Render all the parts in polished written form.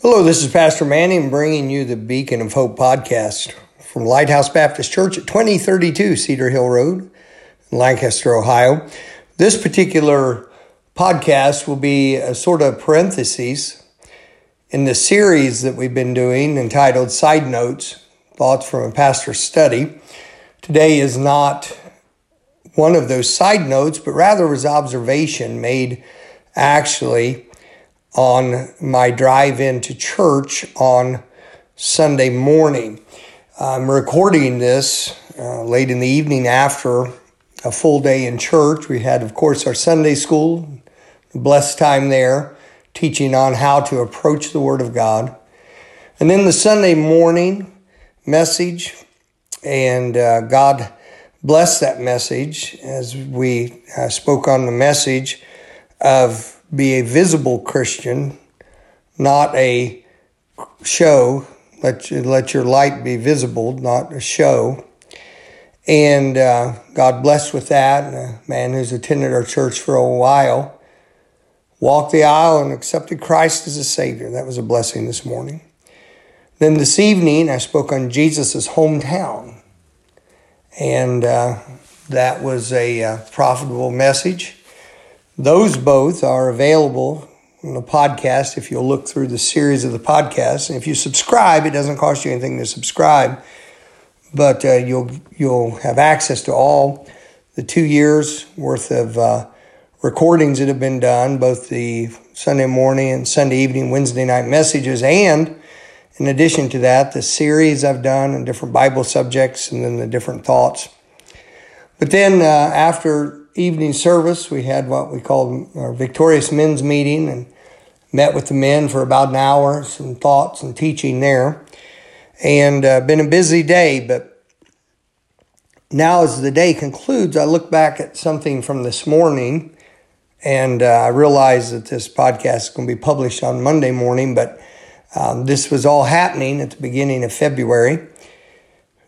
Hello, this is Pastor Manning bringing you the Beacon of Hope podcast from Lighthouse Baptist Church at 2032 Cedar Hill Road in Lancaster, Ohio. This particular podcast will be a sort of parenthesis in the series that we've been doing entitled Side Notes, Thoughts from a Pastor's Study. Today is not one of those side notes, but rather was observation made actually on my drive into church on Sunday morning. I'm recording this late in the evening after a full day in church. We had, of course, our Sunday school, a blessed time there, teaching on how to approach the Word of God. And then the Sunday morning message, and God blessed that message as we spoke on the message of be a visible Christian, not a show. Let your light be visible, not a show. And God blessed with that. And a man who's attended our church for a while walked the aisle and accepted Christ as a Savior. That was a blessing this morning. Then this evening, I spoke on Jesus' hometown. And that was a profitable message. Those both are available on the podcast if you'll look through the series of the podcast. And if you subscribe, it doesn't cost you anything to subscribe, but you'll have access to all the 2 years worth of recordings that have been done, both the Sunday morning and Sunday evening, Wednesday night messages, and in addition to that, the series I've done and different Bible subjects and then the different thoughts. But then after evening service, we had what we called our victorious men's meeting and met with the men for about an hour, some thoughts and teaching there. And been a busy day, but now as the day concludes, I look back at something from this morning, and I realize that this podcast is going to be published on Monday morning, but this was all happening at the beginning of February.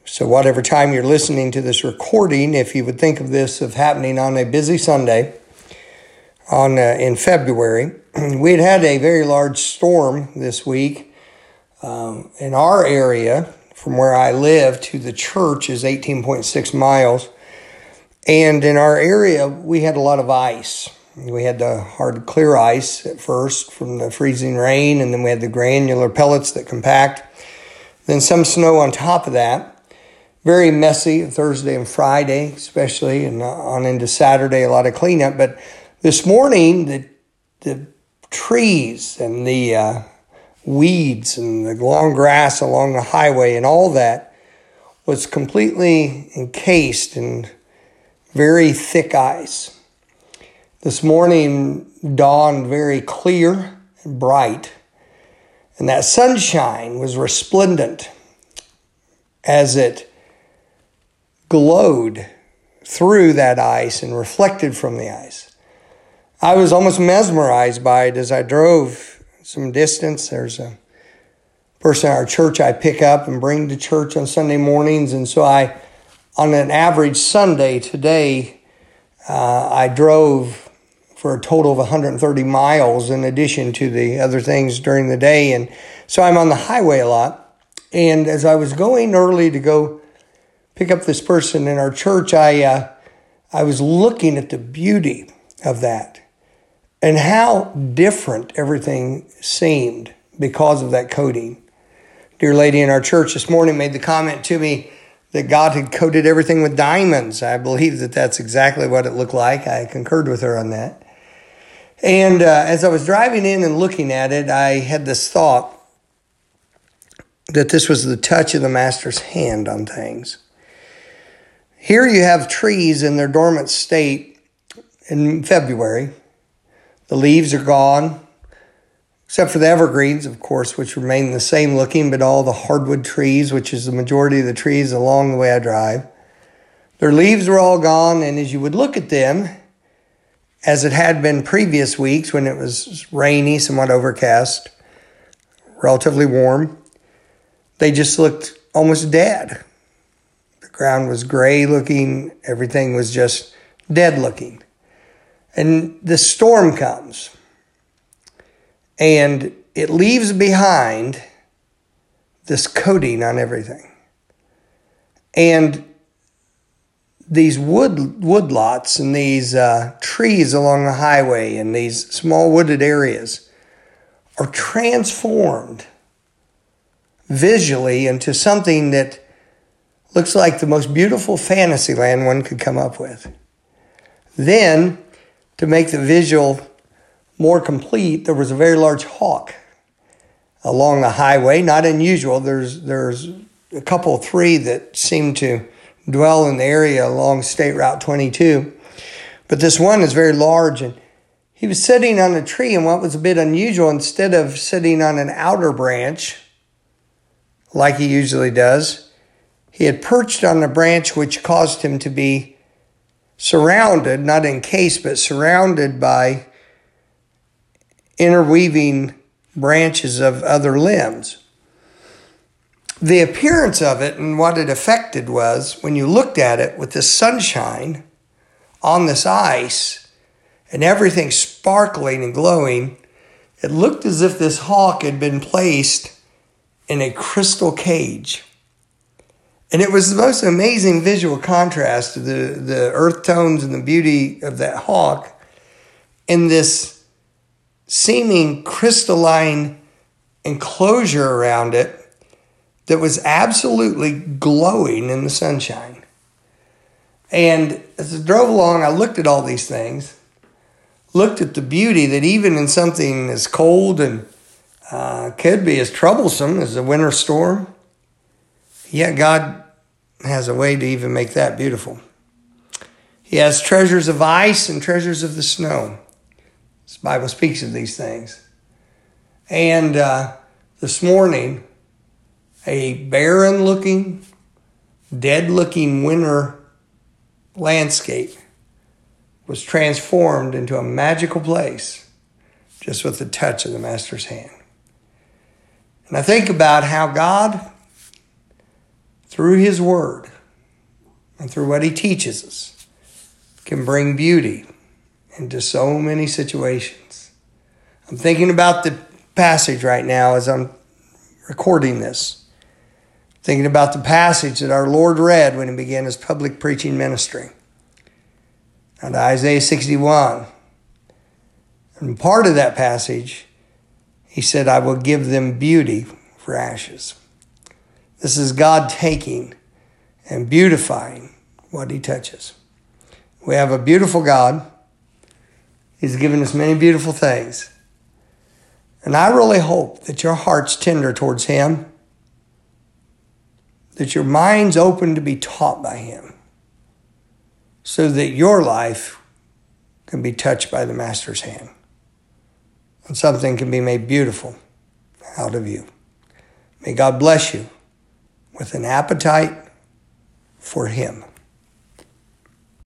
So whatever time you're listening to this recording, if you would think of this of happening on a busy Sunday in February, we had a very large storm this week. In our area, from where I live to the church is 18.6 miles. And in our area, we had a lot of ice. We had the hard, clear ice at first from the freezing rain, and then we had the granular pellets that compact. Then some snow on top of that. Very messy Thursday and Friday, especially, and on into Saturday, a lot of cleanup. But this morning, the trees and the weeds and the long grass along the highway and all that was completely encased in very thick ice. This morning dawned very clear and bright, and that sunshine was resplendent as it glowed through that ice and reflected from the ice. I was almost mesmerized by it as I drove some distance. There's a person at our church I pick up and bring to church on Sunday mornings. And so on an average Sunday today, I drove for a total of 130 miles in addition to the other things during the day. And so I'm on the highway a lot. And as I was going early to go pick up this person in our church, I was looking at the beauty of that and how different everything seemed because of that coating. Dear lady in our church this morning made the comment to me that God had coated everything with diamonds. I believe that that's exactly what it looked like. I concurred with her on that. And as I was driving in and looking at it, I had this thought that this was the touch of the Master's hand on things. Here you have trees in their dormant state in February. The leaves are gone, except for the evergreens, of course, which remain the same looking, but all the hardwood trees, which is the majority of the trees along the way I drive, their leaves were all gone, and as you would look at them, as it had been previous weeks when it was rainy, somewhat overcast, relatively warm, they just looked almost dead. Ground was gray looking, everything was just dead looking. And the storm comes, and it leaves behind this coating on everything. And these woodlots and these trees along the highway and these small wooded areas are transformed visually into something that looks like the most beautiful fantasy land one could come up with. Then, to make the visual more complete, there was a very large hawk along the highway. Not unusual. There's a couple, three that seem to dwell in the area along State Route 22. But this one is very large, and he was sitting on a tree, and what was a bit unusual, instead of sitting on an outer branch like he usually does, he had perched on a branch, which caused him to be surrounded, not encased, but surrounded by interweaving branches of other limbs. The appearance of it and what it affected was, when you looked at it with the sunshine on this ice, and everything sparkling and glowing, it looked as if this hawk had been placed in a crystal cage. And it was the most amazing visual contrast of the earth tones and the beauty of that hawk in this seeming crystalline enclosure around it that was absolutely glowing in the sunshine. And as I drove along, I looked at all these things, looked at the beauty that even in something as cold and could be as troublesome as a winter storm, yet God has a way to even make that beautiful. He has treasures of ice and treasures of the snow. This Bible speaks of these things. And this morning, a barren-looking, dead-looking winter landscape was transformed into a magical place just with the touch of the Master's hand. And I think about how God, through His Word and through what He teaches us, can bring beauty into so many situations. I'm thinking about the passage right now as I'm recording this, thinking about the passage that our Lord read when He began His public preaching ministry. Now to Isaiah 61. And part of that passage, He said, I will give them beauty for ashes. This is God taking and beautifying what He touches. We have a beautiful God. He's given us many beautiful things. And I really hope that your heart's tender towards Him, that your mind's open to be taught by Him, so that your life can be touched by the Master's hand, and something can be made beautiful out of you. May God bless you with an appetite for Him.